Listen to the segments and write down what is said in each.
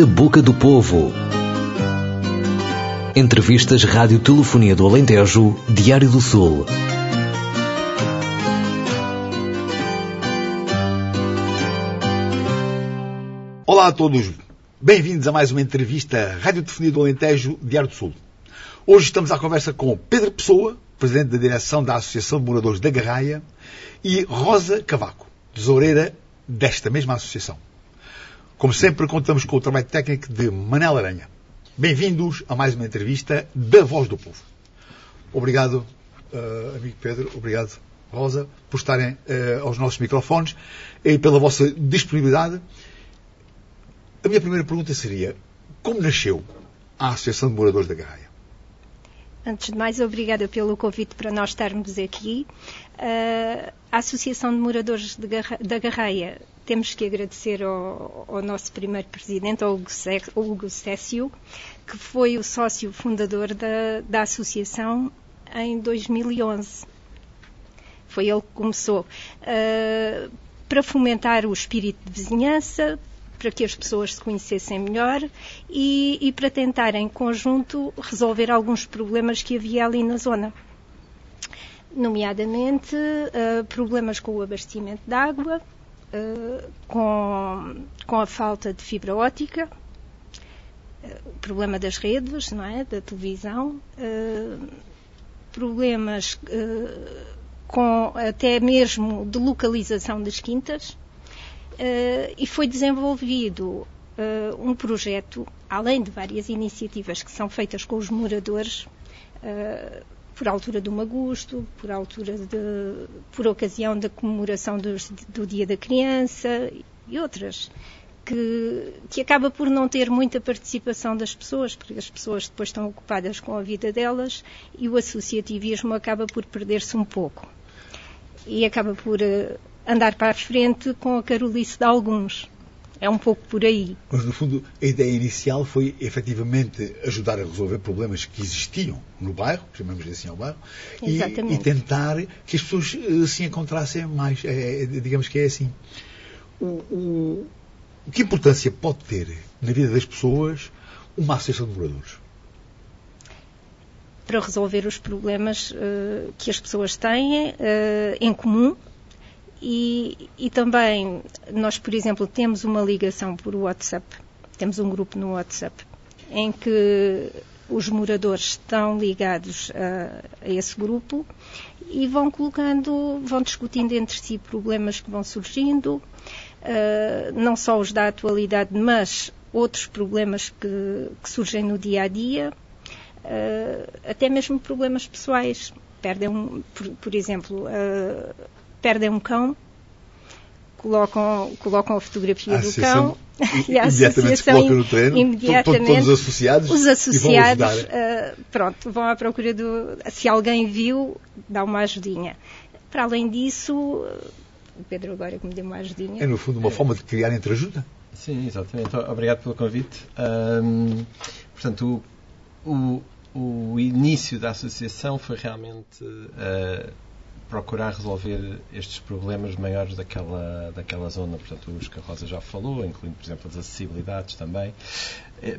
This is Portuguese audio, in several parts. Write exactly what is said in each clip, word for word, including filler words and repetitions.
da Boca do Povo. Entrevistas Rádio Telefonia do Alentejo, Diário do Sul. Olá a todos, bem-vindos a mais uma entrevista Rádio Telefonia do Alentejo, Diário do Sul. Hoje estamos à conversa com Pedro Pessoa, presidente da direção da Associação de Moradores da Garraia, e Rosa Cavaco, tesoureira desta mesma associação. Como sempre, contamos com o trabalho técnico de Manel Aranha. Bem-vindos a mais uma entrevista da Voz do Povo. Obrigado, uh, amigo Pedro, obrigado, Rosa, por estarem uh, aos nossos microfones e pela vossa disponibilidade. A minha primeira pergunta seria, como nasceu a Associação de Moradores da Garraia? Antes de mais, obrigada pelo convite para nós estarmos aqui. Uh, a Associação de Moradores de Garra- da Garraia, temos que agradecer ao, ao nosso primeiro presidente, ao Hugo Cessio, que foi o sócio fundador da, da associação em dois mil e onze. Foi ele que começou uh, para fomentar o espírito de vizinhança, para que as pessoas se conhecessem melhor e, e para tentar em conjunto resolver alguns problemas que havia ali na zona. Nomeadamente, uh, problemas com o abastecimento de água, uh, com, com a falta de fibra óptica, uh, problema das redes, não é? Da televisão, uh, problemas uh, com até mesmo de localização das quintas. Uh, e foi desenvolvido uh, um projeto, além de várias iniciativas que são feitas com os moradores, uh, por altura de um agosto, por, altura de, por ocasião da comemoração do, do Dia da Criança e outras, que, que acaba por não ter muita participação das pessoas, porque as pessoas depois estão ocupadas com a vida delas e o associativismo acaba por perder-se um pouco. E acaba por... Uh, andar para a frente com a carolice de alguns. É um pouco por aí. Mas, no fundo, a ideia inicial foi, efetivamente, ajudar a resolver problemas que existiam no bairro, chamamos-lhe assim ao bairro, e, e tentar que as pessoas uh, se encontrassem mais. É, digamos que é assim. O, o, que importância pode ter na vida das pessoas uma associação de moradores? Para resolver os problemas uh, que as pessoas têm uh, em comum. E, e também, nós, por exemplo, temos uma ligação por WhatsApp, temos um grupo no WhatsApp, em que os moradores estão ligados a, a esse grupo e vão colocando, vão discutindo entre si problemas que vão surgindo, uh, não só os da atualidade, mas outros problemas que, que surgem no dia-a-dia, uh, até mesmo problemas pessoais. Perdem, um, por, por exemplo... Uh, perdem um cão, colocam, colocam a fotografia a do cão e a associação no treino, imediatamente todos os associados, os associados uh, pronto, vão à procura do... Se alguém viu, dá uma ajudinha. Para além disso, o Pedro agora que me deu uma ajudinha. É, no fundo, uma é. forma de criar entreajuda. Sim, exatamente. Obrigado pelo convite. Um, portanto, o, o, o início da associação foi realmente... Uh, procurar resolver estes problemas maiores daquela, daquela zona, portanto, os que a Rosa já falou, incluindo, por exemplo, as acessibilidades também,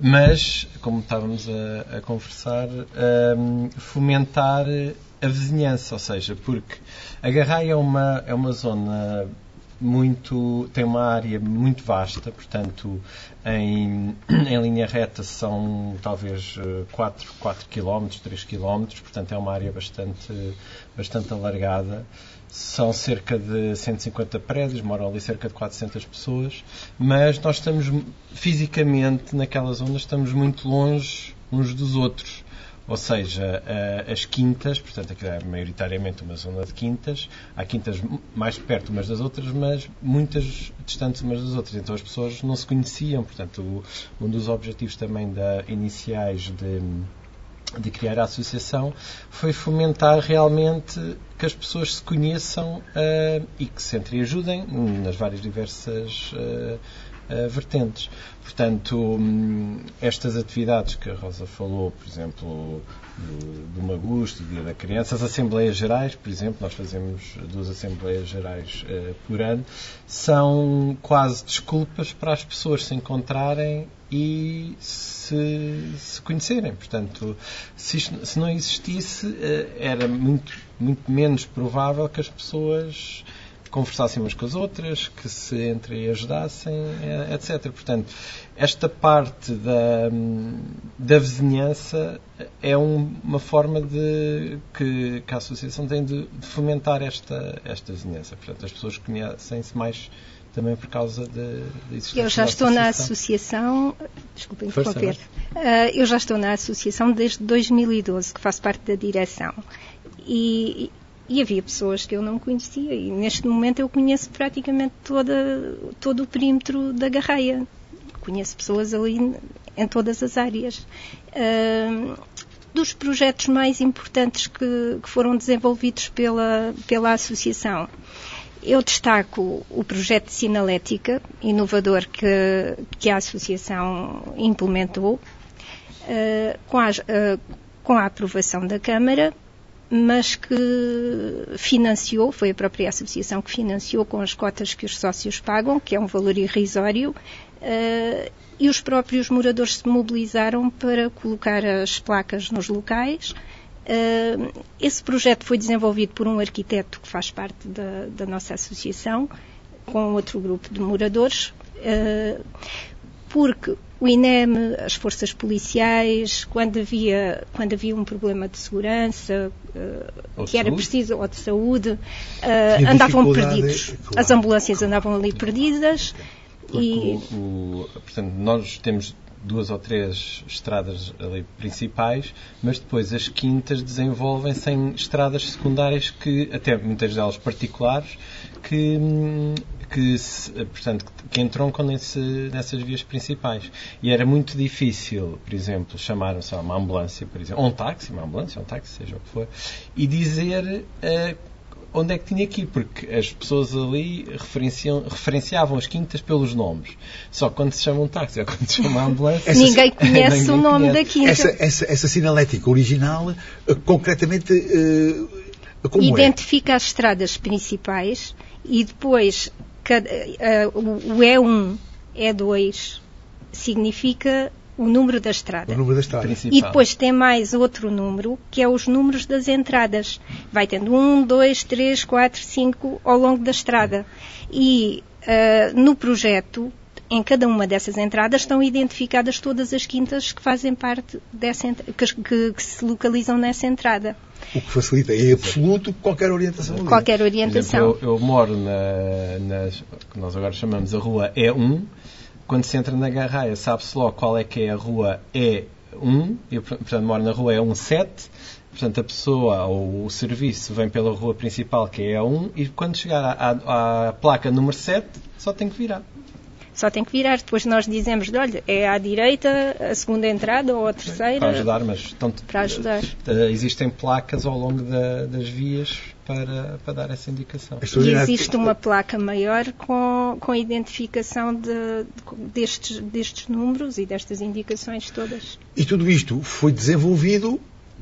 mas, como estávamos a, a conversar, um, fomentar a vizinhança, ou seja, porque a Garraia é uma, é uma zona muito, tem uma área muito vasta, portanto, em, em linha reta são talvez quatro quilómetros, três quilómetros, portanto é uma área bastante, bastante alargada. São cerca de cento e cinquenta prédios, moram ali cerca de quatrocentas pessoas, mas nós estamos, fisicamente, naquela zona, estamos muito longe uns dos outros. Ou seja, as quintas, portanto, aquilo é maioritariamente uma zona de quintas, há quintas mais perto umas das outras, mas muitas distantes umas das outras, então as pessoas não se conheciam, portanto, um dos objetivos também da, iniciais de, de criar a associação foi fomentar realmente que as pessoas se conheçam uh, e que se entreajudem nas várias diversas uh, uh, vertentes. Portanto, estas atividades que a Rosa falou, por exemplo, do, do Magusto, do Dia da Criança, as Assembleias Gerais, por exemplo, nós fazemos duas Assembleias Gerais uh, por ano, são quase desculpas para as pessoas se encontrarem e se, se conhecerem. Portanto, se, isto, se não existisse, uh, era muito, muito menos provável que as pessoas conversassem umas com as outras, que se entre e ajudassem, etcétera. Portanto, esta parte da, da vizinhança é um, uma forma de, que, que a Associação tem de, de fomentar esta, esta vizinhança. Portanto, as pessoas conhecem-se mais também por causa da existência. Eu já estou na Associação, desculpem interromper, uh, eu já estou na Associação desde dois mil e doze, que faço parte da direção. E... E havia pessoas que eu não conhecia, e neste momento eu conheço praticamente toda, todo o perímetro da Garraia. Conheço pessoas ali em todas as áreas. Uh, dos projetos mais importantes que, que foram desenvolvidos pela, pela Associação, eu destaco o projeto de sinalética inovador que, que a Associação implementou, uh, com, a, uh, com a aprovação da Câmara, mas que financiou, foi a própria associação que financiou com as cotas que os sócios pagam, que é um valor irrisório, uh, e os próprios moradores se mobilizaram para colocar as placas nos locais. Uh, esse projeto foi desenvolvido por um arquiteto que faz parte da, da nossa associação, com outro grupo de moradores, uh, porque o INEM, as forças policiais, quando havia, quando havia um problema de segurança, uh, que era saúde. preciso, ou de saúde, uh, andavam perdidos. É, claro, as ambulâncias claro, andavam ali perdidas. E... O, o, portanto, nós temos duas ou três estradas ali principais, mas depois as quintas desenvolvem-se em estradas secundárias, que até muitas delas particulares, que... Hum, Que, portanto, que entroncam nesse, nessas vias principais. E era muito difícil, por exemplo, chamar uma ambulância, por exemplo, ou um táxi, uma ambulância, um táxi, seja o que for, e dizer uh, onde é que tinha que ir, porque as pessoas ali referenciam, referenciavam as quintas pelos nomes. Só quando se chama um táxi ou quando se chama ambulância... ninguém conhece ninguém o nome conhece. da quinta. Essa, essa, essa sinalética original, uh, concretamente, uh, como Identifica é? as estradas principais e depois... Cada, uh, o E um, E dois significa o número da estrada, o número da estrada. E depois tem mais outro número que é os números das entradas, vai tendo um, dois, três, quatro, cinco ao longo da estrada, e uh, no projeto em cada uma dessas entradas estão identificadas todas as quintas que fazem parte dessa, que, que, que se localizam nessa entrada. O que facilita é absoluto qualquer orientação. Qualquer orientação. Por exemplo, eu, eu moro na, nas, que nós agora chamamos a rua E um. Quando se entra na Garraia, sabe-se logo qual é que é a rua E um. Eu, portanto, moro na rua E dezessete. Portanto, a pessoa ou o serviço vem pela rua principal, que é E um. E quando chegar à, à, à placa número sete, só tem que virar. Só tem que virar. Depois nós dizemos, de, olha, é à direita, a segunda entrada ou a terceira. Para ajudar, mas tanto, para ajudar. Existem placas ao longo da, das vias para, para dar essa indicação. E existe uma placa maior com, com a identificação de, destes, destes números e destas indicações todas. E tudo isto foi desenvolvido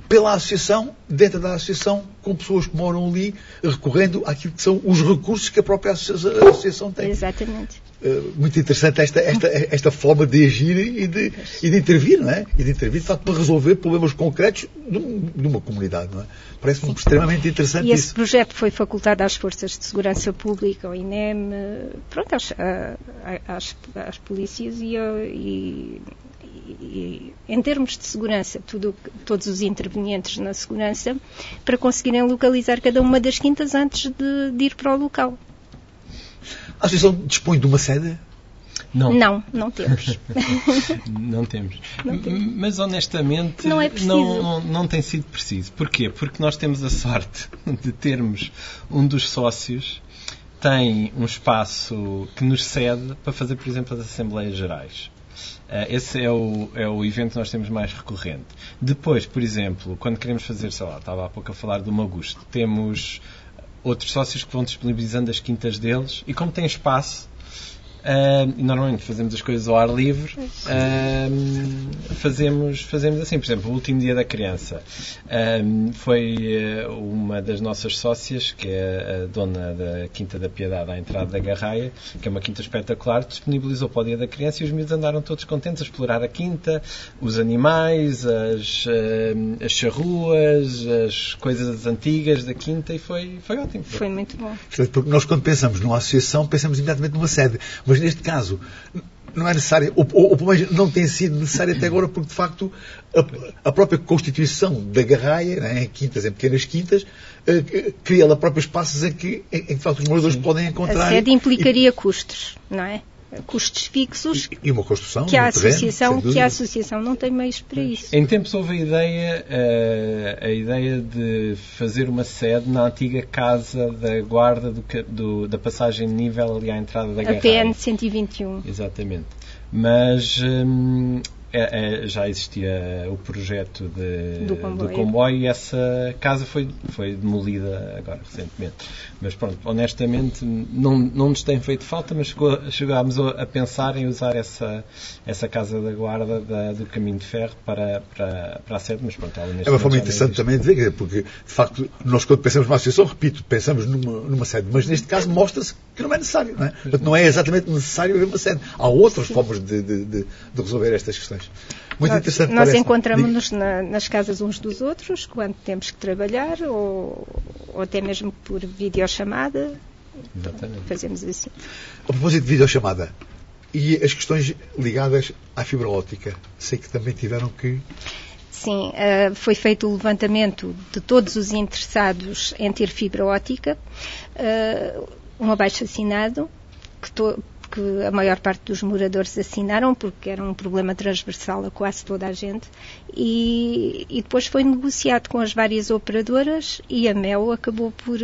pela associação, dentro da associação, com pessoas que moram ali, recorrendo àquilo que são os recursos que a própria associação tem. Exatamente. Uh, muito interessante esta, esta, esta forma de agir e de, e de intervir, não é? E de intervir, de facto, para resolver problemas concretos de uma comunidade, não é? Parece-me extremamente interessante isso. E esse isso. projeto foi facultado às Forças de Segurança Pública, ao INEM, pronto, às, às, às polícias e... e... E, em termos de segurança, tudo, todos os intervenientes na segurança, para conseguirem localizar cada uma das quintas antes de, de ir para o local. A Associação dispõe de uma sede? Não, não, não temos. não temos. Não temos. Mas, honestamente, não, é não, não, não tem sido preciso. Porquê? Porque nós temos a sorte de termos um dos sócios tem um espaço que nos cede para fazer, por exemplo, as Assembleias Gerais. Uh, esse é o, é o evento que nós temos mais recorrente. Depois, por exemplo, quando queremos fazer, sei lá, estava há pouco a falar do Magusto, temos outros sócios que vão disponibilizando as quintas deles, e como tem espaço, Uh, normalmente fazemos as coisas ao ar livre, uh, fazemos, fazemos assim. Por exemplo, o último dia da criança uh, foi uh, uma das nossas sócias, que é a dona da Quinta da Piedade à entrada da Garraia, que é uma quinta espetacular, disponibilizou para o dia da criança e os miúdos andaram todos contentes a explorar a quinta, os animais, as, uh, as charruas, as coisas antigas da quinta, e foi, foi ótimo. Foi muito bom. Porque nós, quando pensamos numa associação, pensamos imediatamente numa sede. Mas neste caso não é necessário, ou pelo menos não tem sido necessário até agora, porque de facto a, a própria constituição da Garraia, né, em quintas, em pequenas quintas, uh, cria ela próprios espaços em que, em, em que de facto os moradores Sim. podem encontrar. A sede implicaria e, custos, não é? Custos fixos e, e uma construção que a associação terreno, que a associação não tem meios para isso. Em tempos houve a ideia a, a ideia de fazer uma sede na antiga casa da guarda do, do, da passagem de nível ali à entrada da Garraia. A P N cento e vinte e um. Exatamente. Mas hum, é, é, já existia o projeto de, do, comboio. do comboio e essa casa foi, foi demolida agora, recentemente. Mas pronto, honestamente, não, não nos tem feito falta, mas chegou, chegámos a pensar em usar essa, essa casa da guarda da, do Caminho de Ferro para, para, para a sede, mas pronto. É uma forma interessante também de dizer, porque de facto, nós quando pensamos numa associação, repito, pensamos numa, numa sede, mas neste caso mostra-se que não é necessário, não é? Portanto, não é exatamente necessário haver uma sede. Há outras Sim. formas de, de, de, de resolver estas questões. Muito nós, interessante. Nós encontramos-nos na, nas casas uns dos outros, quando temos que trabalhar, ou, ou até mesmo por videochamada. Exatamente. Fazemos assim. A propósito de videochamada, e as questões ligadas à fibra óptica, sei que também tiveram que... Sim, uh, foi feito o levantamento de todos os interessados em ter fibra óptica, uh, um abaixo-assinado, que... To- que a maior parte dos moradores assinaram, porque era um problema transversal a quase toda a gente, e, e depois foi negociado com as várias operadoras e a M E O acabou por,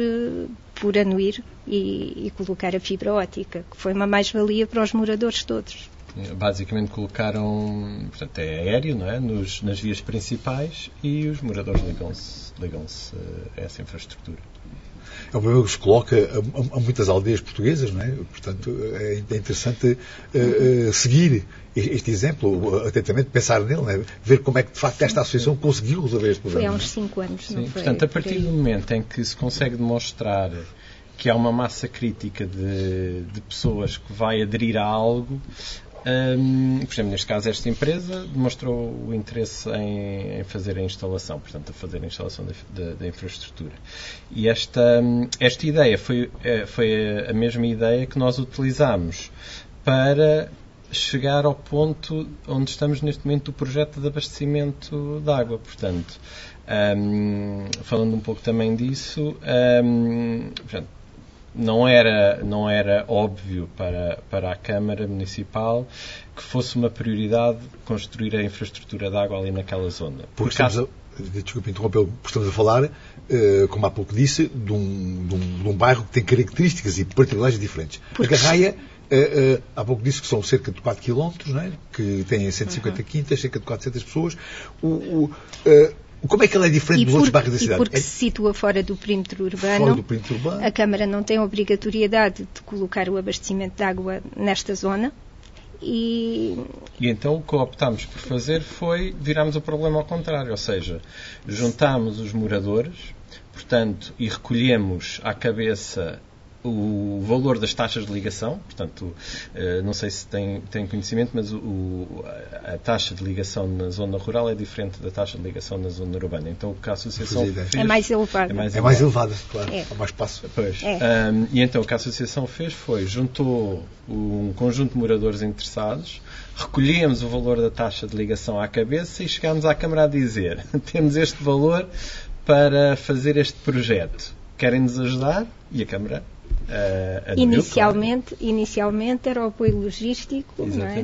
por anuir e, e colocar a fibra óptica, que foi uma mais-valia para os moradores todos. Basicamente colocaram, portanto, é aéreo, não é? Nos, nas vias principais, e os moradores ligam-se, ligam-se a essa infraestrutura. É um problema que se coloca a, a, a muitas aldeias portuguesas, não é? Portanto, é, é interessante uh, uh, seguir este exemplo, atentamente pensar nele, não é? Ver como é que, de facto, esta associação conseguiu resolver este problema. Foi há uns cinco anos, não Sim, foi? Portanto, a partir do momento em que se consegue demonstrar que há uma massa crítica de, de pessoas que vai aderir a algo... Um, por exemplo, neste caso, esta empresa demonstrou o interesse em, em fazer a instalação, portanto, a fazer a instalação da, da, da infraestrutura. E esta, esta ideia foi, foi a mesma ideia que nós utilizámos para chegar ao ponto onde estamos neste momento do projeto de abastecimento de água. Portanto, um, falando um pouco também disso, um, portanto, Não era, não era óbvio para, para a Câmara Municipal que fosse uma prioridade construir a infraestrutura de água ali naquela zona. Porque estamos a, desculpe interrompê-lo, porque estamos a falar, como há pouco disse, de um, de um, de um bairro que tem características e particularidades diferentes. Porque... A Garraia, há pouco disse que são cerca de quatro quilómetros, não é? Que tem cento e cinquenta uhum. quintas, cerca de quatrocentas pessoas. O... o uh, Como é que ela é diferente e dos por, outros bairros da cidade? E porque é... se situa fora do perímetro urbano, fora do perímetro urbano, a Câmara não tem a obrigatoriedade de colocar o abastecimento de água nesta zona. E... e então o que optámos por fazer foi virarmos o problema ao contrário, ou seja, juntámos os moradores, portanto, e recolhemos à cabeça o valor das taxas de ligação. Portanto, não sei se tem, tem conhecimento, mas o, a taxa de ligação na zona rural é diferente da taxa de ligação na zona urbana. Então, o que a associação fez... É mais elevada. É mais, é mais elevada, claro. É. Há mais espaço. Pois. É. Um, e então, o que a associação fez foi, juntou um conjunto de moradores interessados, recolhemos o valor da taxa de ligação à cabeça e chegámos à Câmara a dizer temos este valor para fazer este projeto. Querem-nos ajudar? E a Câmara... Uh, admiro, inicialmente, claro. inicialmente era o apoio logístico, não é?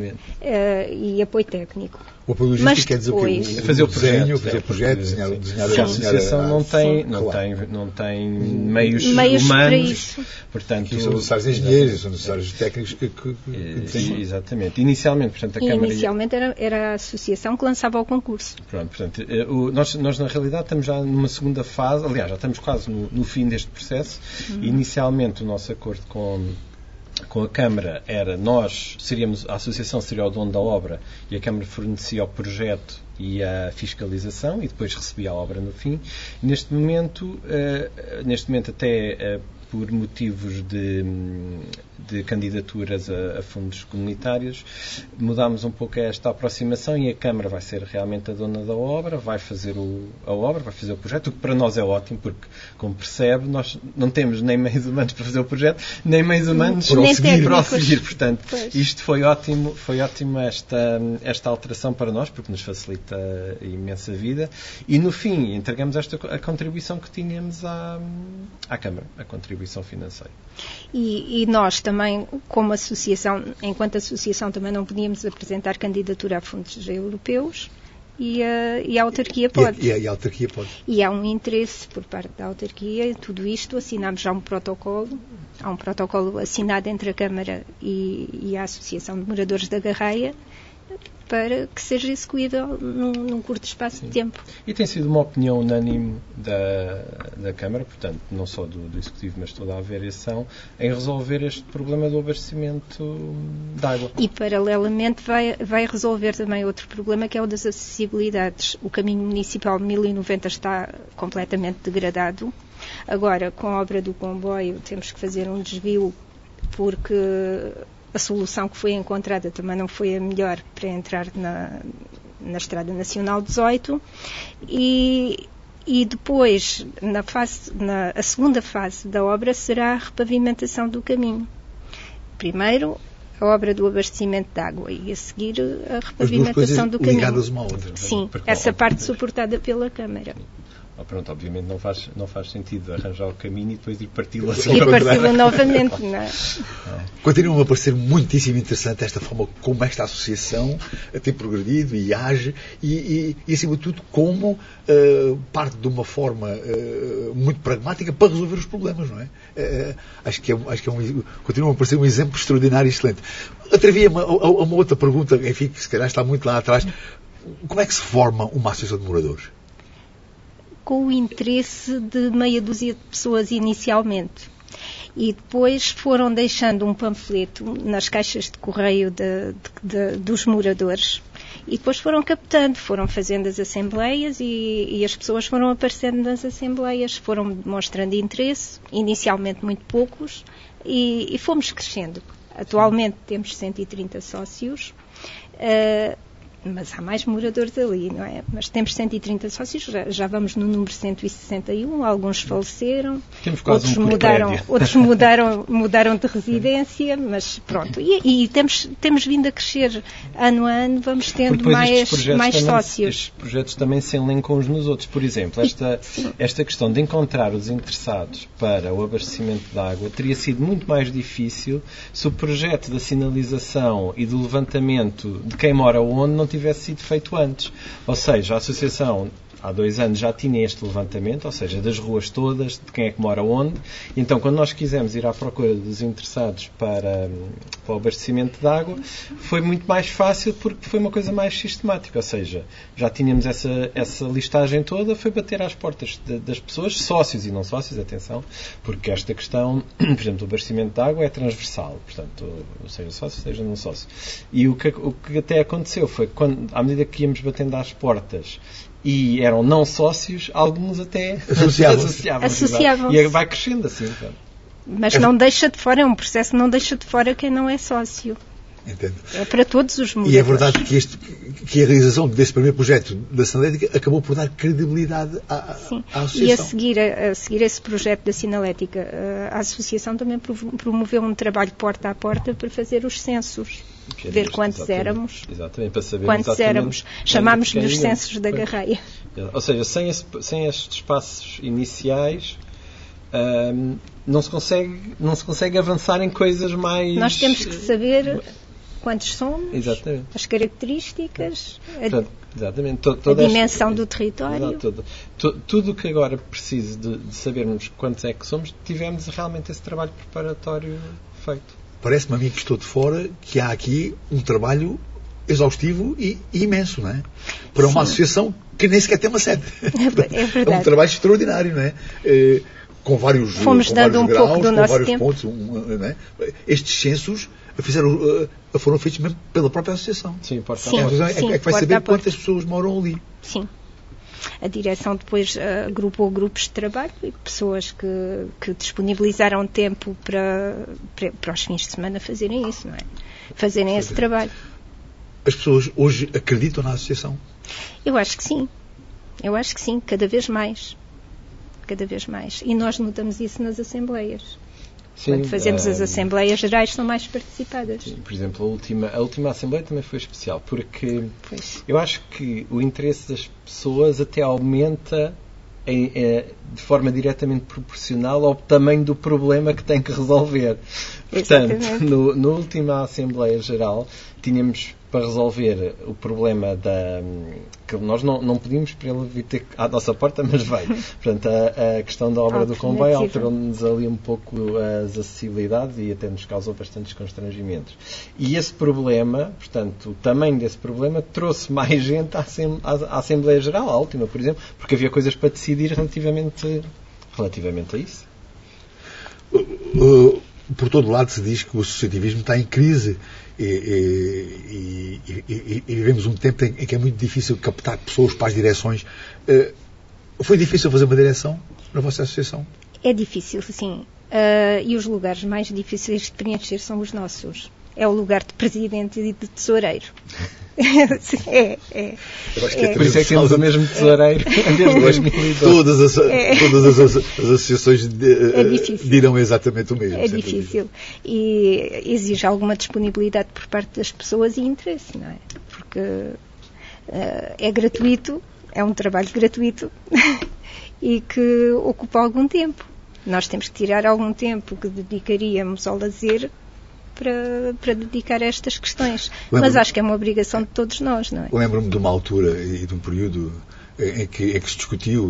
uh, e apoio técnico. O apoio logístico Mas quer dizer depois... o que? É fazer o desenho, fazer projetos, desenhar, desenhar, desenhar a associação não tem, não claro. tem, não tem meios, meios humanos. Para isso. Portanto, são necessários engenheiros, são necessários técnicos que, que, que e, Exatamente. Inicialmente, portanto, a Câmara... Inicialmente era, era a associação que lançava o concurso. Pronto, portanto, o, nós, nós na realidade estamos já numa segunda fase, aliás, já estamos quase no, no fim deste processo. Hum. Inicialmente o nosso acordo com... com a Câmara era nós, seríamos, a Associação seria o dono da obra e a Câmara fornecia o projeto e a fiscalização e depois recebia a obra no fim. Neste momento, uh, neste momento até uh, por motivos de, de candidaturas a, a fundos comunitários, mudámos um pouco esta aproximação e a Câmara vai ser realmente a dona da obra, vai fazer o, a obra, vai fazer o projeto, o que para nós é ótimo, porque, como percebe, nós não temos nem meios humanos para fazer o projeto, nem meios humanos para o seguir. Portanto, pois. Isto foi ótimo, foi ótimo esta, esta alteração para nós, porque nos facilita a imensa vida. E, no fim, entregamos esta, a contribuição que tínhamos à, à Câmara, a contribuição financeira. E, e nós também, como associação, enquanto associação, também não podíamos apresentar candidatura a fundos europeus e a, e a autarquia pode. E a, e a autarquia pode. E há um interesse por parte da autarquia em tudo isto. Assinámos já um protocolo, há um protocolo assinado entre a Câmara e, e a Associação de Moradores da Garraia, para que seja execuível num, num curto espaço Sim. de tempo. E tem sido uma opinião unânime da, da Câmara, portanto, não só do, do Executivo, mas toda a variação, em resolver este problema do abastecimento de água. E, paralelamente, vai, vai resolver também outro problema, que é o das acessibilidades. O Caminho Municipal mil e noventa está completamente degradado. Agora, com a obra do comboio, temos que fazer um desvio, porque a solução que foi encontrada também não foi a melhor para entrar na, na Estrada Nacional dezoito. E, e depois, na fase, na, a segunda fase da obra será a repavimentação do caminho. Primeiro, a obra do abastecimento de água e a seguir a repavimentação do caminho. Ligadas uma à outra. Sim, essa parte suportada pela Câmara. Pronto, obviamente não faz, não faz sentido arranjar o caminho e depois ir parti-lo assim. E parti-lo novamente, não é? Continua a parecer muitíssimo interessante esta forma como esta associação tem progredido e age e, e, e acima de tudo, como uh, parte de uma forma uh, muito pragmática para resolver os problemas, não é? Uh, acho que, é, acho que é um, continua a parecer um exemplo extraordinário e excelente. Atrevia-me a, a, a uma outra pergunta, enfim, que se calhar está muito lá atrás. Como é que se forma uma associação de moradores? Com o interesse de meia dúzia de pessoas inicialmente. E depois foram deixando um panfleto nas caixas de correio de, de, de, dos moradores e depois foram captando, foram fazendo as assembleias e, e as pessoas foram aparecendo nas assembleias, foram demonstrando interesse, inicialmente muito poucos, e, e fomos crescendo. Atualmente temos cento e trinta sócios, uh, mas há mais moradores ali, não é? Mas temos cento e trinta sócios, já, já vamos no número cento e sessenta e um, alguns faleceram, outros, um mudaram, outros mudaram, mudaram de residência, mas pronto. E, e temos, temos vindo a crescer ano a ano, vamos tendo mais, mais também, sócios. Estes projetos também se elencam uns nos outros. Por exemplo, esta, esta questão de encontrar os interessados para o abastecimento de água teria sido muito mais difícil se o projeto da sinalização e do levantamento de quem mora onde não tivesse sido feito antes. Ou seja, a associação há dois anos já tinha este levantamento, ou seja, das ruas todas, de quem é que mora onde. Então, quando nós quisemos ir à procura dos interessados para, para o abastecimento de água, foi muito mais fácil porque foi uma coisa mais sistemática, ou seja, já tínhamos essa, essa listagem toda, foi bater às portas de, das pessoas, sócios e não sócios, atenção, porque esta questão, por exemplo, do abastecimento de água é transversal, portanto, seja sócio, seja não sócio. E o que, o que até aconteceu foi que, quando, à medida que íamos batendo às portas, e eram não sócios, alguns até associavam-se. associavam-se, associavam-se. E vai crescendo assim. Então. Mas não deixa de fora, é um processo, não deixa de fora quem não é sócio. Entendo. É para todos os moradores. E é verdade que, este, que a realização desse primeiro projeto da sinalética acabou por dar credibilidade à, Sim. à associação. E a seguir, a, a seguir esse projeto da sinalética, a associação também promoveu um trabalho porta a porta para fazer os censos. Ver dizer, quantos exatamente, éramos, exatamente, para saber quantos éramos, chamámos-lhe os censos da Garraia. Ou seja, sem, esse, sem estes passos iniciais, hum, não, se consegue, não se consegue avançar em coisas mais. Nós temos que saber quantos somos, exatamente. As características, portanto, a, exatamente, to, toda a dimensão esta, do território. Exato, tudo, tu, tudo o que agora preciso de, de sabermos quantos é que somos, tivemos realmente esse trabalho preparatório feito. Parece-me a mim que estou de fora que há aqui um trabalho exaustivo e imenso, não é? Para uma Sim. associação que nem sequer tem uma sede. É verdade. É um trabalho extraordinário, não é? com vários, Fomos com dando vários um graus, pouco do com nosso vários tempo. pontos. Um, né? Estes censos fizeram, foram feitos mesmo pela própria associação. Sim, porta sim, a é, sim, é que vai saber quantas pessoas moram ali. Sim. A direção depois uh, agrupou grupos de trabalho e pessoas que, que disponibilizaram tempo para, para, para os fins de semana fazerem isso, não é? Fazerem esse trabalho. As pessoas hoje acreditam na associação? Eu acho que sim. Eu acho que sim, cada vez mais. Cada vez mais. E nós notamos isso nas assembleias. Sim, quando fazemos uh, as assembleias gerais, são mais participadas. Por exemplo, a última, a última assembleia também foi especial, porque pois. eu acho que o interesse das pessoas até aumenta em, em, de forma diretamente proporcional ao tamanho do problema que tem que resolver. Exatamente. Portanto, no, na última assembleia geral, tínhamos para resolver o problema da... que nós não, não pedimos para ele vir ter à nossa porta, mas veio. Portanto, a, a questão da obra do comboio alterou-nos ali um pouco as acessibilidades e até nos causou bastantes constrangimentos. E esse problema, portanto, o tamanho desse problema trouxe mais gente à Assembleia, à Assembleia Geral, à última, por exemplo, porque havia coisas para decidir relativamente, relativamente a isso. Uh, uh, por todo lado se diz que o associativismo está em crise. E, e, e, e vivemos um tempo em que é muito difícil captar pessoas para as direções. Uh, foi difícil fazer uma direção na vossa associação? É difícil, sim. Uh, e os lugares mais difíceis de preencher são os nossos. É o lugar de presidente e de tesoureiro. é, é. Eu acho que é. Por isso é que temos o mesmo tesoureiro desde dois mil e doze. Todas as, é. todas as, as, as associações de, é dirão exatamente o mesmo. É difícil. E exige alguma disponibilidade por parte das pessoas e interesse, não é? Porque uh, é gratuito, é um trabalho gratuito e que ocupa algum tempo. Nós temos que tirar algum tempo que dedicaríamos ao lazer Para, para dedicar a estas questões. Lembro-me, mas acho que é uma obrigação de todos nós, não é? Lembro-me de uma altura e de um período em que, em que se discutiu,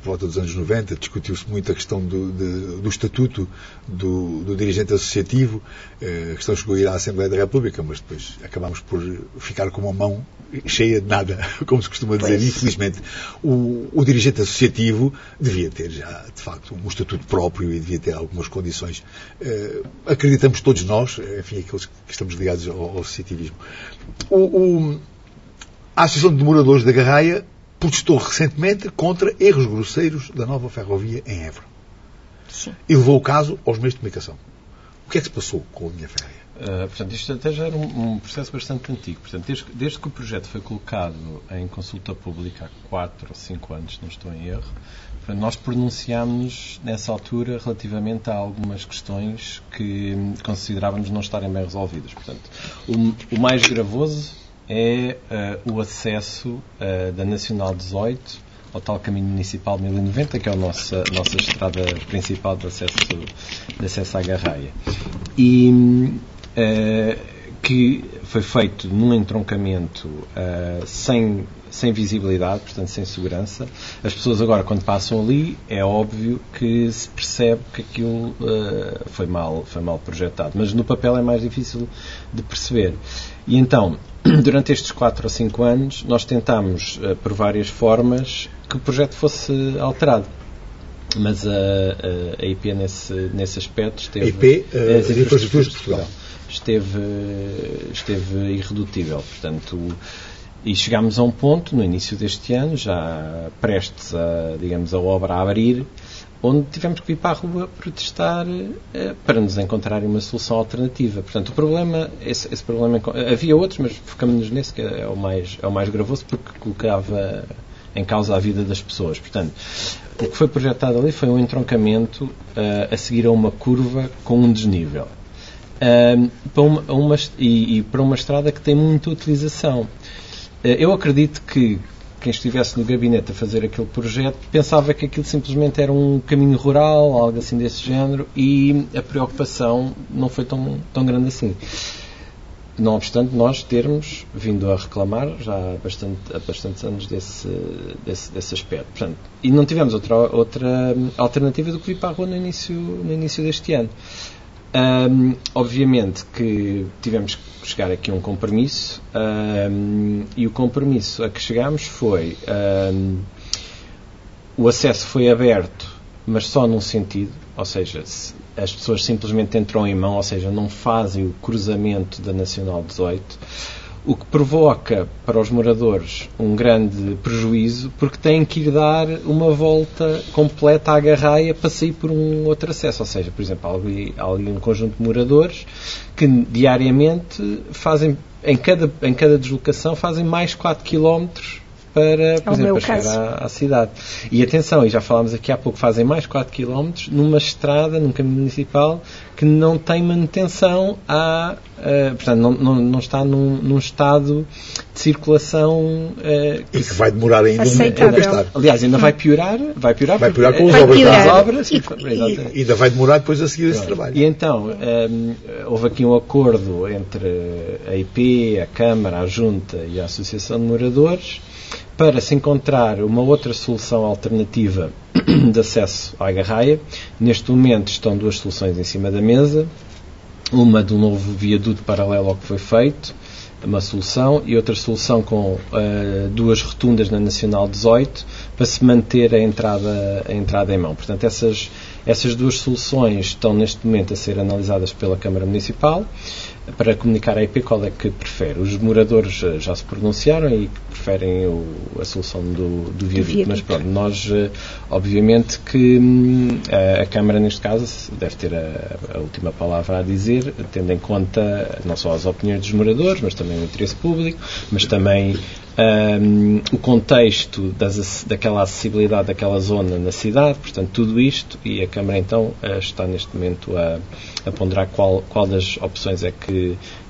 por volta dos anos noventa, discutiu-se muito a questão do, de, do estatuto do, do dirigente associativo. A questão chegou a ir à Assembleia da República, mas depois acabámos por ficar com uma mão cheia de nada, como se costuma dizer. Pois. Infelizmente, o, o dirigente associativo devia ter já, de facto, um estatuto próprio e devia ter algumas condições. Uh, acreditamos todos nós, enfim, aqueles que estamos ligados ao, ao associativismo. O, o, a Associação de Moradores da Garraia protestou recentemente contra erros grosseiros da nova ferrovia em Évora. Sim. E levou o caso aos meios de comunicação. O que é que se passou com a linha férrea? Uh, portanto, isto até já era um, um processo bastante antigo. Portanto, desde, desde que o projeto foi colocado em consulta pública há quatro ou cinco anos, não estou em erro, nós pronunciámos nessa altura relativamente a algumas questões que considerávamos não estarem bem resolvidas. Portanto, o, o mais gravoso é uh, o acesso uh, da Nacional dezoito ao tal Caminho Municipal mil e noventa, que é a nossa, nossa estrada principal de acesso, de acesso à Garraia. E uh, que foi feito num entroncamento uh, sem, sem visibilidade, portanto sem segurança. As pessoas agora, quando passam ali, é óbvio que se percebe que aquilo uh, foi mal, foi mal projetado. Mas no papel é mais difícil de perceber. E então, durante estes quatro ou cinco anos, nós tentámos, por várias formas, que o projeto fosse alterado. Mas a, a I P, nesse, nesse aspecto, esteve... A I P, as Infraestruturas de Portugal. Esteve, esteve irredutível. Portanto, e chegámos a um ponto, no início deste ano, já prestes a, digamos, a obra a abrir, onde tivemos que vir para a rua protestar eh, para nos encontrar uma solução alternativa. Portanto, o problema, esse, esse problema... Havia outros, mas focamos-nos nesse, que é o mais, é o mais gravoso, porque colocava em causa a vida das pessoas. Portanto, o que foi projetado ali foi um entroncamento eh, a seguir a uma curva com um desnível. Eh, para uma, uma, e, e para uma estrada que tem muita utilização. Eh, eu acredito que quem estivesse no gabinete a fazer aquele projeto pensava que aquilo simplesmente era um caminho rural, algo assim desse género, e a preocupação não foi tão, tão grande assim. Não obstante, nós termos vindo a reclamar já há, bastante, há bastantes anos desse, desse, desse aspecto. Portanto, e não tivemos outra, outra alternativa do que vir para a rua no início, no início deste ano. Um, obviamente que tivemos que chegar aqui a um compromisso, um, e o compromisso a que chegámos foi um, o acesso foi aberto mas só num sentido, ou seja, as pessoas simplesmente entram em mão, ou seja, não fazem o cruzamento da Nacional dezoito, o que provoca para os moradores um grande prejuízo, porque têm que ir dar uma volta completa à Garraia para sair por um outro acesso. Ou seja, por exemplo, há ali, há ali um conjunto de moradores que diariamente fazem, em cada, em cada deslocação, fazem mais quatro quilómetros para, por exemplo, para chegar à, à cidade. E atenção, e já falámos aqui há pouco, fazem mais quatro quilómetros numa estrada, num caminho municipal, que não tem manutenção, a, uh, portanto, não, não, não está num, num estado de circulação... Uh, que e que vai demorar ainda aceitável. Um tempo a gastar. Aliás, ainda vai piorar, vai piorar, vai piorar com os obras. As obras e, e, e ainda vai demorar depois a seguir esse trabalho. E então, um, houve aqui um acordo entre a I P, a Câmara, a Junta e a Associação de Moradores, para se encontrar uma outra solução alternativa de acesso à Garraia. Neste momento estão duas soluções em cima da mesa, uma de um novo viaduto paralelo ao que foi feito, uma solução, e outra solução com uh, duas rotundas na Nacional dezoito para se manter a entrada, a entrada em mão. Portanto, essas, essas duas soluções estão neste momento a ser analisadas pela Câmara Municipal, para comunicar à I P qual é que prefere. Os moradores já se pronunciaram e preferem o, a solução do, do viaduto, mas pronto, nós obviamente que a, a Câmara neste caso deve ter a, a última palavra a dizer, tendo em conta não só as opiniões dos moradores, mas também o interesse público, mas também um, o contexto das, daquela acessibilidade daquela zona na cidade, portanto tudo isto, e a Câmara então está neste momento a, a ponderar qual, qual das opções é que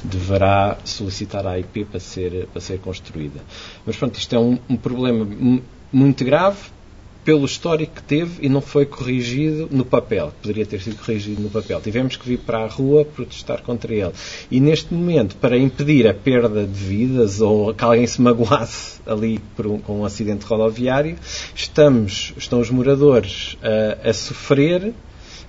deverá solicitar a I P para ser, para ser construída. Mas pronto, isto é um, um problema m- muito grave pelo histórico que teve e não foi corrigido no papel. Poderia ter sido corrigido no papel. Tivemos que vir para a rua protestar contra ele. E neste momento, para impedir a perda de vidas ou que alguém se magoasse ali por um, com um acidente rodoviário, estamos, estão os moradores a, a sofrer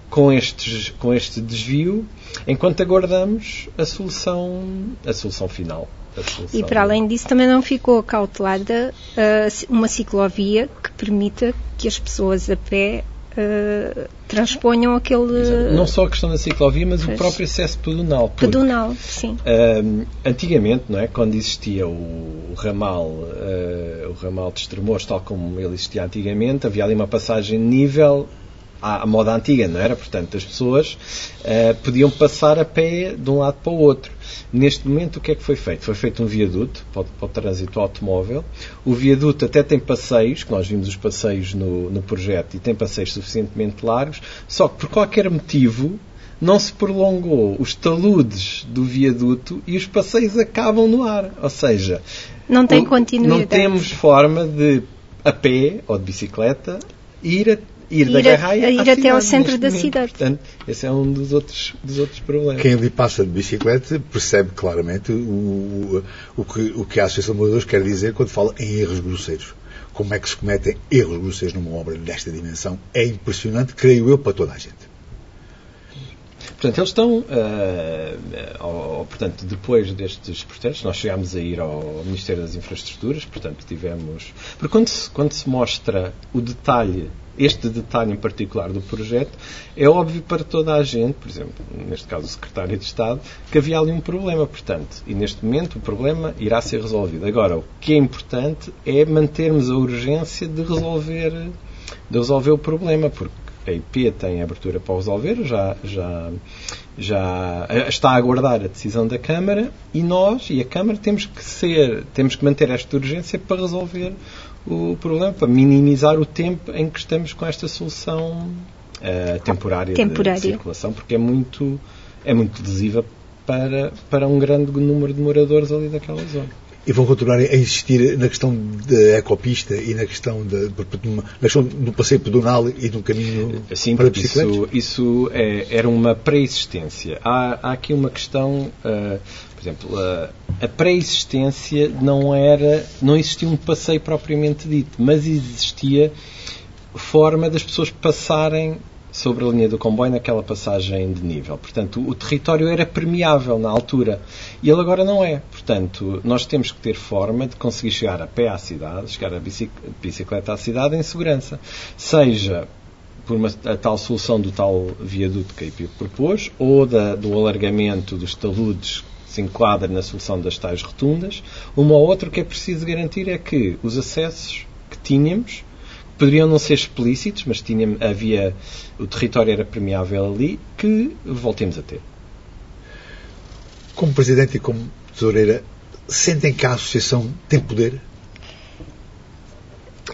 com, estes, com este desvio, enquanto aguardamos a solução, a solução final. A solução... E para além disso também não ficou cautelada uh, uma ciclovia que permita que as pessoas a pé uh, transponham aquele... Exato. Não só a questão da ciclovia, mas pois. O próprio acesso pedonal. Porque, pedonal, sim. Uh, antigamente, não é, quando existia o ramal, uh, o ramal de Estremoz, tal como ele existia antigamente, havia ali uma passagem de nível... à moda antiga, não era? Portanto, as pessoas uh, podiam passar a pé de um lado para o outro. Neste momento, o que é que foi feito? Foi feito um viaduto para o, para o trânsito automóvel. O viaduto até tem passeios, que nós vimos os passeios no, no projeto, e tem passeios suficientemente largos, só que por qualquer motivo não se prolongou os taludes do viaduto e os passeios acabam no ar. Ou seja, não tem continuidade. Não temos forma de, a pé ou de bicicleta, ir a Ir, ir, da Garraia a, ir até cidade, ao centro da momento. Cidade. Portanto, esse é um dos outros, dos outros problemas. Quem ali passa de bicicleta percebe claramente o, o, que, o que a Associação de Moradores quer dizer quando fala em erros grosseiros. Como é que se cometem erros grosseiros numa obra desta dimensão? É impressionante, creio eu, para toda a gente. Portanto, eles estão, uh, ao, portanto, depois destes protestos, nós chegámos a ir ao Ministério das Infraestruturas, portanto, tivemos... Porque quando se, quando se mostra o detalhe, este detalhe em particular do projeto, é óbvio para toda a gente, por exemplo, neste caso o Secretário de Estado, que havia ali um problema, portanto, e neste momento o problema irá ser resolvido. Agora, o que é importante é mantermos a urgência de resolver, de resolver o problema, porque a I P tem abertura para resolver, já, já, já está a aguardar a decisão da Câmara e nós e a Câmara temos que ser, temos que manter esta urgência para resolver o problema, para minimizar o tempo em que estamos com esta solução uh, temporária, temporária de circulação, porque é muito, é muito lesiva para, para um grande número de moradores ali daquela zona. E vão continuar a insistir na questão da ecopista e na questão, de, na questão do passeio pedonal e do caminho Sim, para bicicletas? Isso, isso é, era uma pré-existência. Há, há aqui uma questão, uh, por exemplo, uh, a pré-existência não era, não existia um passeio propriamente dito, mas existia forma das pessoas passarem sobre a linha do comboio naquela passagem de nível. Portanto, o território era permeável na altura e ele agora não é. Portanto, nós temos que ter forma de conseguir chegar a pé à cidade, chegar a bicicleta à cidade em segurança. Seja por uma a tal solução do tal viaduto que a I P propôs, ou da, do alargamento dos taludes que se enquadra na solução das tais rotundas. Uma ou outra, o que é preciso garantir é que os acessos que tínhamos poderiam não ser explícitos, mas tinha, havia, o território era permeável ali, que voltemos a ter. Como Presidente e como Tesoureira, sentem que a Associação tem poder?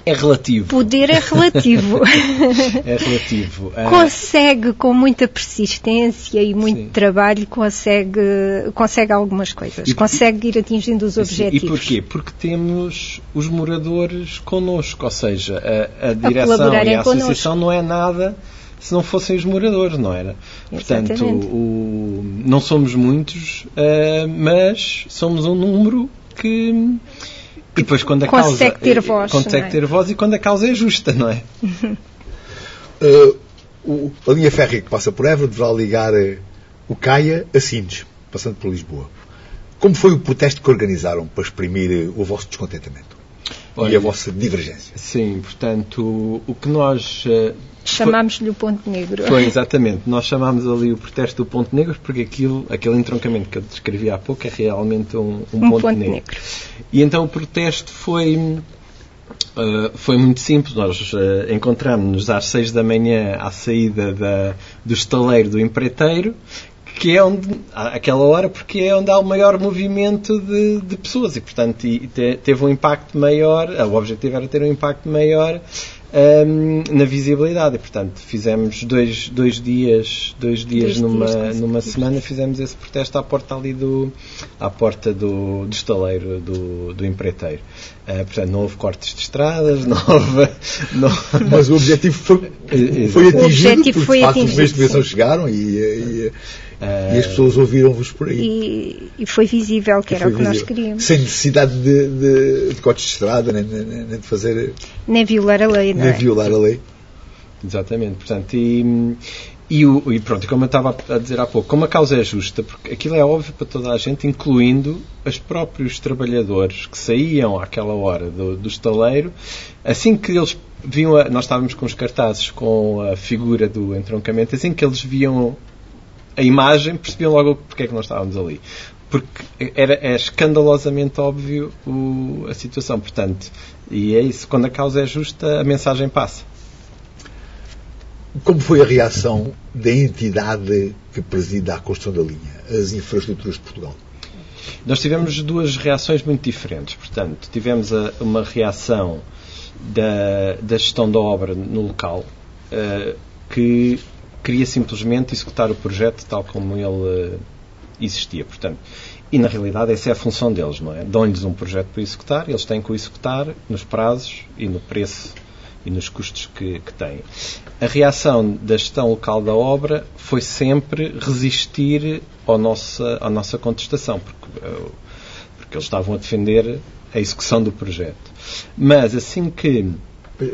É relativo. Poder é relativo. É relativo. Consegue, com muita persistência e muito Sim. trabalho, consegue, consegue algumas coisas. E, consegue ir atingindo os objetivos. E porquê? Porque temos os moradores connosco. Ou seja, a, a direção a e a associação connosco. Não é nada se não fossem os moradores, não era? Exatamente. Portanto, o, não somos muitos, uh, mas somos um número que... E depois, quando a causa... Consegue ter voz, Consegue ter voz e quando a causa é justa, não é? uh, o, a linha férrea que passa por Évora deverá ligar uh, o Caia a Sines, passando por Lisboa. Como foi o protesto que organizaram para exprimir uh, o vosso descontentamento? Olha, e a vossa divergência? Sim, portanto, o, o que nós... Uh, chamámos-lhe o Ponto Negro. Foi, exatamente. Nós chamámos ali o protesto do Ponto Negro porque aquilo, aquele entroncamento que eu descrevi há pouco é realmente um, um, um ponto, ponto negro. negro. E então o protesto foi, uh, foi muito simples. Nós uh, encontramos-nos às seis da manhã à saída da, do estaleiro do empreiteiro, que é onde, àquela hora, porque é onde há o maior movimento de, de pessoas e, portanto, e te, teve um impacto maior, o objetivo era ter um impacto maior um, na visibilidade. E, portanto, fizemos dois, dois dias, dois dias dois numa, dias, numa semana, fizemos esse protesto à porta ali do, à porta do, do estaleiro, do, do empreiteiro. Uh, portanto, não houve cortes de estradas, não houve... Não... Mas o objetivo foi, foi atingido, o objetivo porque, foi de facto, os meios de comunicação chegaram e... e, e E as pessoas ouviram-vos por aí. E, e foi visível, que e era o que visível. Nós queríamos. Sem necessidade de, de, de cortes de estrada, nem, nem, nem de fazer... Nem violar a lei, não é? Nem violar a lei. Exatamente. Portanto, e, e, o, e pronto, como eu estava a dizer há pouco, como a causa é justa, porque aquilo é óbvio para toda a gente, incluindo os próprios trabalhadores que saíam àquela hora do, do estaleiro, assim que eles viam... A, nós estávamos com os cartazes com a figura do entroncamento, assim que eles viam... a imagem, percebiam logo porque é que nós estávamos ali. Porque era, é escandalosamente óbvio o, a situação, portanto. E é isso, quando a causa é justa, a mensagem passa. Como foi a reação da entidade que preside a construção da linha, as Infraestruturas de Portugal? Nós tivemos duas reações muito diferentes. Portanto, tivemos a, uma reação da, da gestão da obra no local, uh, que... queria simplesmente executar o projeto tal como ele uh, existia, portanto. E, na realidade, essa é a função deles, não é? Dão-lhes um projeto para executar, eles têm que o executar nos prazos e no preço e nos custos que, que têm. A reação da gestão local da obra foi sempre resistir ao nossa, à nossa contestação, porque, uh, porque eles estavam a defender a execução do projeto. Mas, assim que...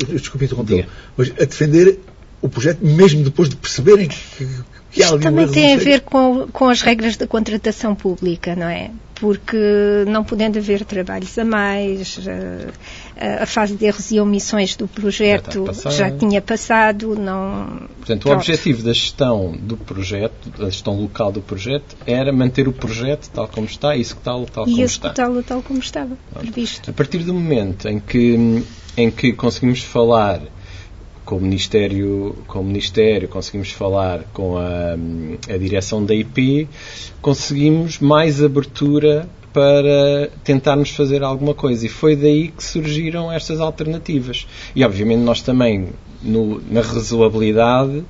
Desculpe interromper, mas a defender... o projeto, mesmo depois de perceberem que, que há ali... Isto também tem a ver com, com as regras da contratação pública, não é? Porque não podendo haver trabalhos a mais, a, a fase de erros e omissões do projeto já, já tinha passado, não... Portanto, Pronto. O objetivo da gestão do projeto, da gestão local do projeto, era manter o projeto tal como está e executá-lo tal como está. E executá-lo tal como estava, previsto. A partir do momento em que, em que conseguimos falar... Com o, Ministério, com o Ministério, conseguimos falar com a, a direção da I P, conseguimos mais abertura para tentarmos fazer alguma coisa. E foi daí que surgiram estas alternativas. E, obviamente, nós também, no, na razoabilidade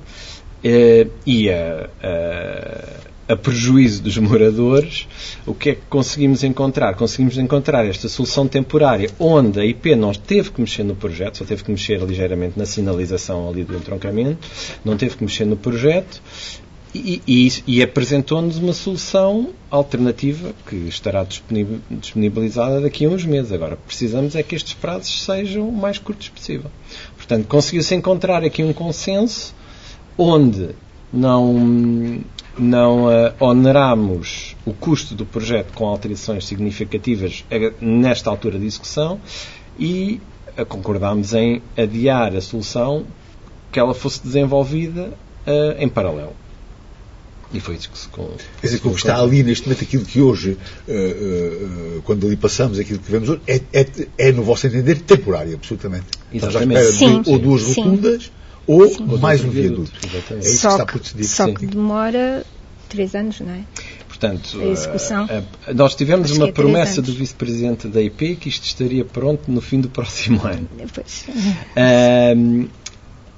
eh, e a, a, a prejuízo dos moradores, o que é que conseguimos encontrar? Conseguimos encontrar esta solução temporária, onde a I P não teve que mexer no projeto, só teve que mexer ligeiramente na sinalização ali do entroncamento, não teve que mexer no projeto, e, e, e apresentou-nos uma solução alternativa que estará disponibilizada daqui a uns meses. Agora, precisamos é que estes prazos sejam o mais curtos possível. Portanto, conseguiu-se encontrar aqui um consenso onde não... não uh, oneramos o custo do projeto com alterações significativas nesta altura de execução e uh, concordámos em adiar a solução que ela fosse desenvolvida uh, em paralelo. E foi isso que se... Com, quer dizer, como está ali neste momento aquilo que hoje, uh, uh, quando ali passamos, aquilo que vemos hoje, é, é, é no vosso entender, temporário, absolutamente. Exatamente. Estamos à espera de, ou duas rotundas, ou sim, mais um viaduto. viaduto. É isso só que está por decidir. Só sim. que demora três anos, não é? Portanto, a execução. A, a, nós tivemos uma é promessa anos. do vice-presidente da I P que isto estaria pronto no fim do próximo ano. Depois. Um,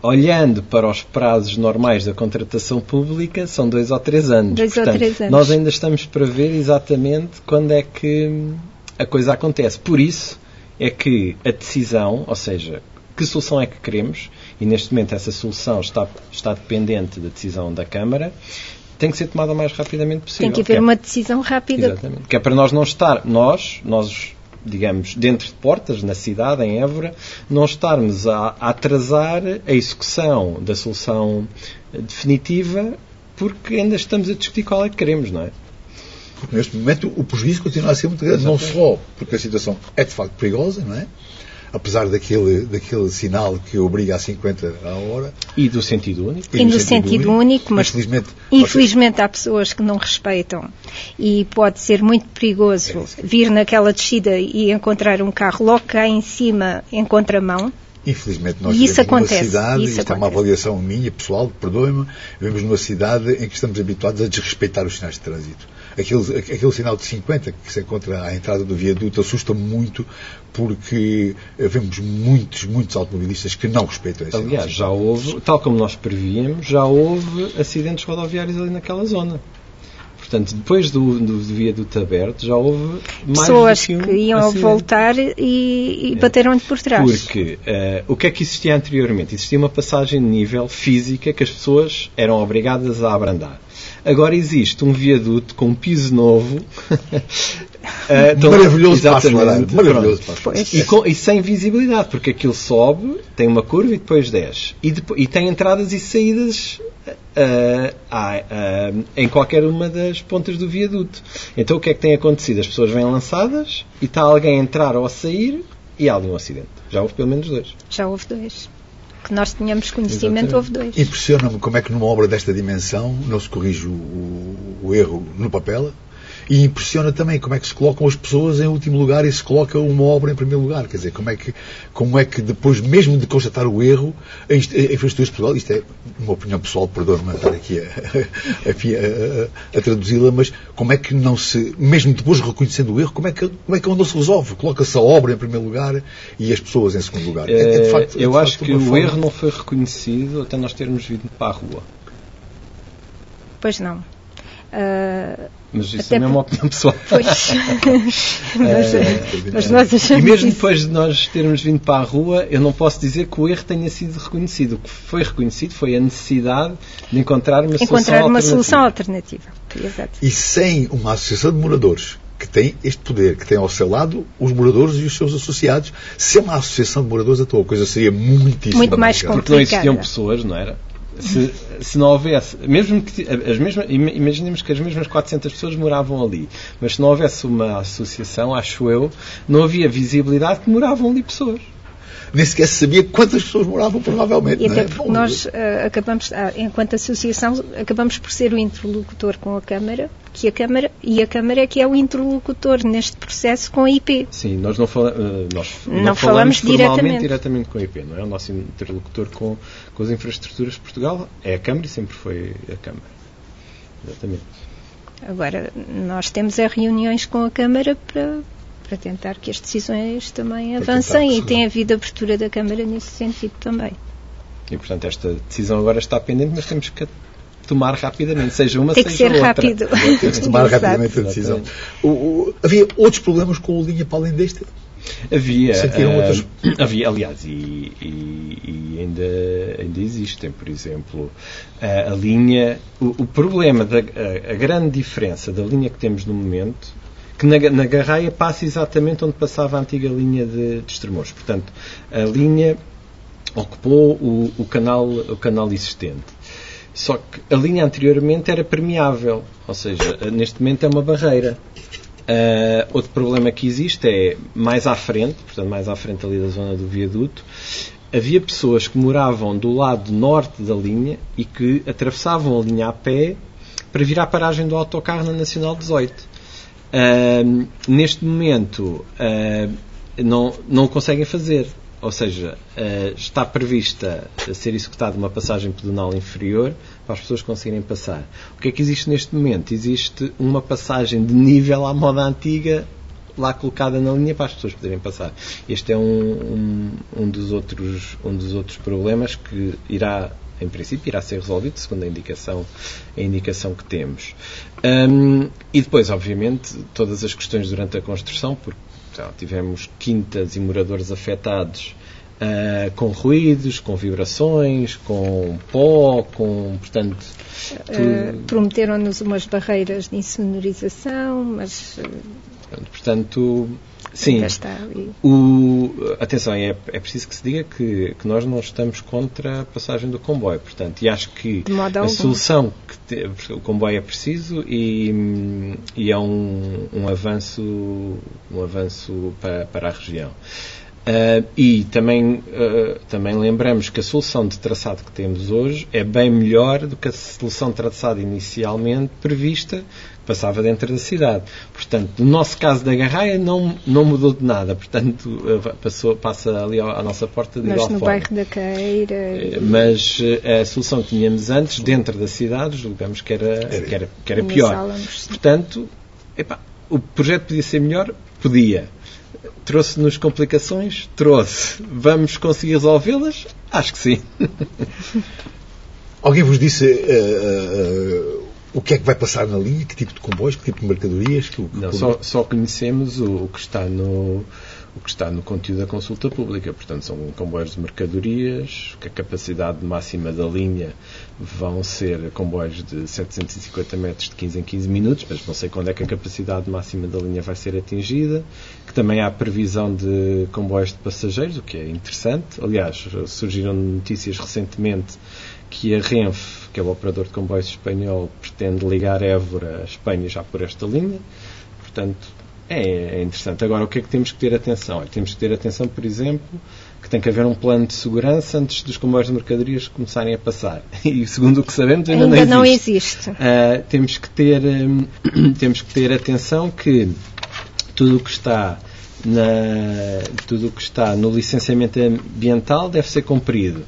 Olhando para os prazos normais da contratação pública, são dois ou três anos. Dois Portanto, ou três anos. Nós ainda estamos para ver exatamente quando é que a coisa acontece. Por isso é que a decisão, ou seja, que solução é que queremos, e neste momento essa solução está, está dependente da decisão da Câmara, tem que ser tomada o mais rapidamente possível. Tem que haver que é, uma decisão rápida. Exatamente. Que é para nós não estar... Nós, nós... digamos, dentro de portas, na cidade, em Évora, não estarmos a, a atrasar a execução da solução definitiva, porque ainda estamos a discutir qual é que queremos, não é? Porque neste momento o prejuízo continua a ser muito grande, não só porque a situação é de facto perigosa, não é? Apesar daquele, daquele sinal que obriga a cinquenta a hora. E do sentido único. E, e do sentido, sentido único, único, mas infelizmente, infelizmente há pessoas que não respeitam. E pode ser muito perigoso é vir naquela descida e encontrar um carro logo cá em cima, em contramão. Infelizmente nós vivemos numa cidade, e isto é uma avaliação minha, pessoal, perdoe-me, vivemos numa cidade em que estamos habituados a desrespeitar os sinais de trânsito. Aquele, aquele sinal de cinquenta que se encontra à entrada do viaduto assusta-me muito, porque vemos muitos, muitos automobilistas que não respeitam esse sinal. Aliás, já houve, tal como nós prevíamos, já houve acidentes rodoviários ali naquela zona. Portanto, depois do, do, do viaduto aberto, já houve mais pessoas que, um que iam acidente. voltar e, e bateram-lhe por trás. Porque uh, o que é que existia anteriormente? Existia uma passagem de nível física que as pessoas eram obrigadas a abrandar. Agora existe um viaduto com um piso novo. uh, tão, maravilhoso passo maravilhoso passo. E, com, e sem visibilidade, porque aquilo sobe, tem uma curva e depois desce. E, depois, e tem entradas e saídas uh, uh, uh, em qualquer uma das pontas do viaduto. Então o que é que tem acontecido? As pessoas vêm lançadas e está alguém a entrar ou a sair e há ali um acidente. Já houve pelo menos dois. Já houve dois. Que nós tínhamos conhecimento, houve dois. Impressiona-me como é que numa obra desta dimensão não se corrige o, o, o erro no papel, e impressiona também como é que se colocam as pessoas em último lugar e se coloca uma obra em primeiro lugar. Quer dizer, como é que, como é que depois, mesmo de constatar o erro, a Infraestruturas de Portugal, isto é uma opinião pessoal, perdoe-me estar aqui a, a, a, a traduzi-la, mas como é que não se, mesmo depois reconhecendo o erro, como é que, como é que não se resolve? Coloca-se a obra em primeiro lugar e as pessoas em segundo lugar. É, é de facto, eu é de acho facto que o forma... erro não foi reconhecido até nós termos vindo para a rua. Pois não. Uh, mas isso é mesmo uma opinião pessoal. Pois. mas, é, mas nós achamos e mesmo isso. Depois de nós termos vindo para a rua, eu não posso dizer que o erro tenha sido reconhecido. O que foi reconhecido foi a necessidade de encontrar uma, encontrar solução, uma alternativa. solução alternativa. Exato. E sem uma associação de moradores que tem este poder, que tem ao seu lado os moradores e os seus associados, se é uma associação de moradores atual, a coisa seria muitíssimo muito mais complicada. Porque não existiam pessoas, não era? Se, se não houvesse, mesmo que, as mesmas, imaginemos que as mesmas quatrocentas pessoas moravam ali, mas se não houvesse uma associação, acho eu, não havia visibilidade que moravam ali pessoas. Nem sequer se sabia quantas pessoas moravam, provavelmente. E até é? porque nós, uh, acabamos, ah, enquanto associação, acabamos por ser o interlocutor com a Câmara, que a Câmara e a Câmara é que é o interlocutor neste processo com a I P. Sim, nós não, fala, uh, nós não, não falamos, falamos diretamente. diretamente com a I P, não é? O nosso interlocutor com, com as Infraestruturas de Portugal é a Câmara e sempre foi a Câmara. Exatamente. Agora, nós temos é, reuniões com a Câmara para... para tentar que as decisões também avancem, e tem havido abertura da Câmara nesse sentido também. E, portanto, esta decisão agora está pendente, mas temos que tomar rapidamente, seja uma, seja outra. Tem que ser rápido. Tem que tomar rapidamente a decisão. O, o, havia outros problemas com a linha para além deste? Havia, uh, outros... havia aliás, e, e, e ainda, ainda existem, por exemplo, a, a linha... O, o problema, da, a, a grande diferença da linha que temos no momento... que na, na Garraia passa exatamente onde passava a antiga linha de, de Estremoz. Portanto, a linha ocupou o, o, canal, o canal existente. Só que a linha anteriormente era permeável, ou seja, neste momento é uma barreira. Uh, outro problema que existe é mais à frente, portanto mais à frente ali da zona do viaduto, havia pessoas que moravam do lado norte da linha e que atravessavam a linha a pé para vir à paragem do autocarro na Nacional dezoito. Uh, neste momento uh, não, não conseguem fazer, ou seja, uh, está prevista a ser executada uma passagem pedonal inferior para as pessoas conseguirem passar. O que é que existe neste momento? Existe uma passagem de nível à moda antiga lá colocada na linha para as pessoas poderem passar. Este é um, um, um, dos, outros, um dos outros problemas que irá, em princípio, irá ser resolvido, segundo a indicação, a indicação que temos. Um, e depois, obviamente, todas as questões durante a construção, porque então, tivemos quintas e moradores afetados uh, com ruídos, com vibrações, com pó, com, portanto... Uh, prometeram-nos umas barreiras de insonorização, mas... Portanto, sim, o, atenção, é, é preciso que se diga que, que nós não estamos contra a passagem do comboio, portanto, e acho que a solução que te, o comboio é preciso e, e é um, um avanço, um avanço para, para a região. Uh, e também, uh, também lembramos que a solução de traçado que temos hoje é bem melhor do que a solução de traçado inicialmente prevista, que passava dentro da cidade. Portanto, no nosso caso da Garraia não, não mudou de nada, portanto, uh, passou, passa ali à nossa porta de ir lá fora. Mas no bairro da Queira... Uh, mas uh, a solução que tínhamos antes, dentro da cidade, julgamos que era, que era, que era pior. Portanto, epá, o projeto podia ser melhor? Podia. Trouxe-nos complicações? Trouxe. Vamos conseguir resolvê-las? Acho que sim. Alguém vos disse uh, uh, o que é que vai passar na linha? Que tipo de comboios? Que tipo de mercadorias? Que, que Não, só, só conhecemos o, o, que está no, o que está no conteúdo da consulta pública. Portanto, são comboios de mercadorias, que a capacidade máxima da linha vão ser comboios de setecentos e cinquenta metros de quinze em quinze minutos, mas não sei quando é que a capacidade máxima da linha vai ser atingida, que também há previsão de comboios de passageiros, o que é interessante. Aliás, surgiram notícias recentemente que a Renfe, que é o operador de comboios espanhol, pretende ligar Évora à Espanha já por esta linha, portanto é interessante. Agora, o que é que temos que ter atenção? É, temos que ter atenção, por exemplo, que tem que haver um plano de segurança antes dos comboios de mercadorias começarem a passar. E, segundo o que sabemos, ainda, ainda não existe. Não existe. Uh, temos que ter, um, temos que ter atenção que tudo o que está na, tudo o que está no licenciamento ambiental deve ser cumprido.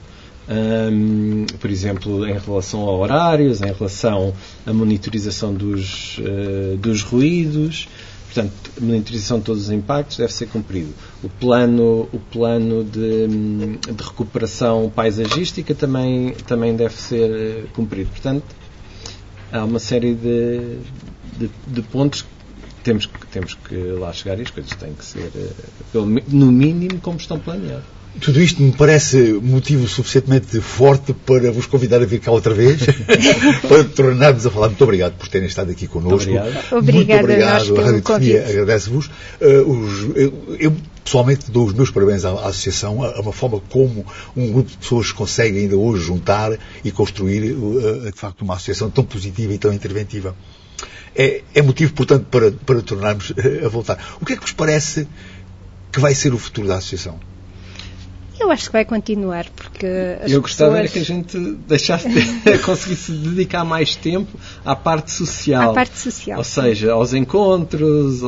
Um, por exemplo, em relação a horários, em relação à monitorização dos, uh, dos ruídos. Portanto, a monitorização de todos os impactos deve ser cumprido. O plano, o plano de, de recuperação paisagística também, também deve ser cumprido. Portanto, há uma série de, de, de pontos que temos, temos que lá chegar e as coisas têm que ser, no mínimo, como estão planeadas. Tudo isto me parece motivo suficientemente forte para vos convidar a vir cá outra vez, para tornarmos a falar. Muito obrigado por terem estado aqui connosco. Obrigado. Muito obrigado. A Rádio Telefonia agradece-vos. Uh, os, eu, eu pessoalmente dou os meus parabéns à, à associação, a, a uma forma como um grupo de pessoas consegue ainda hoje juntar e construir, uh, de facto, uma associação tão positiva e tão interventiva. É, é motivo, portanto, para, para tornarmos a voltar. O que é que vos parece que vai ser o futuro da associação? Eu acho que vai continuar, porque as Eu gostava pessoas... era que a gente deixasse de... conseguisse dedicar mais tempo à parte social. À parte social. Ou seja, aos encontros,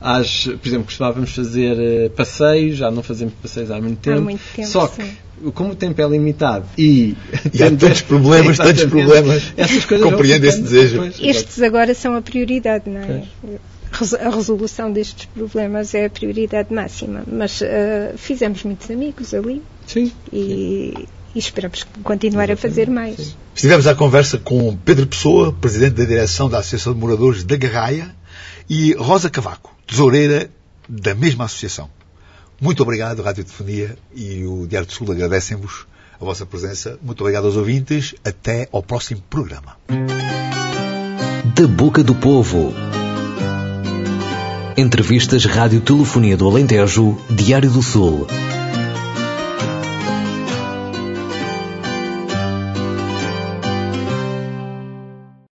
às... por exemplo, costumávamos fazer passeios, já não fazemos passeios há muito tempo. Há muito tempo, Só sim. que... como o tempo é limitado e, e há tantos problemas, tantos problemas, essas coisas compreendo esse desejo. Depois. Estes agora são a prioridade, não é? é? A resolução destes problemas é a prioridade máxima, mas uh, fizemos muitos amigos ali sim, e, sim. e esperamos continuar Exatamente, a fazer mais. Sim. Estivemos à conversa com Pedro Pessoa, presidente da direção da Associação de Moradores da Garraia, e Rosa Cavaco, tesoureira da mesma associação. Muito obrigado, Rádio Telefonia e o Diário do Sul agradecem-vos a vossa presença. Muito obrigado aos ouvintes. Até ao próximo programa. Da Boca do Povo. Entrevistas Rádio Telefonia do Alentejo, Diário do Sul.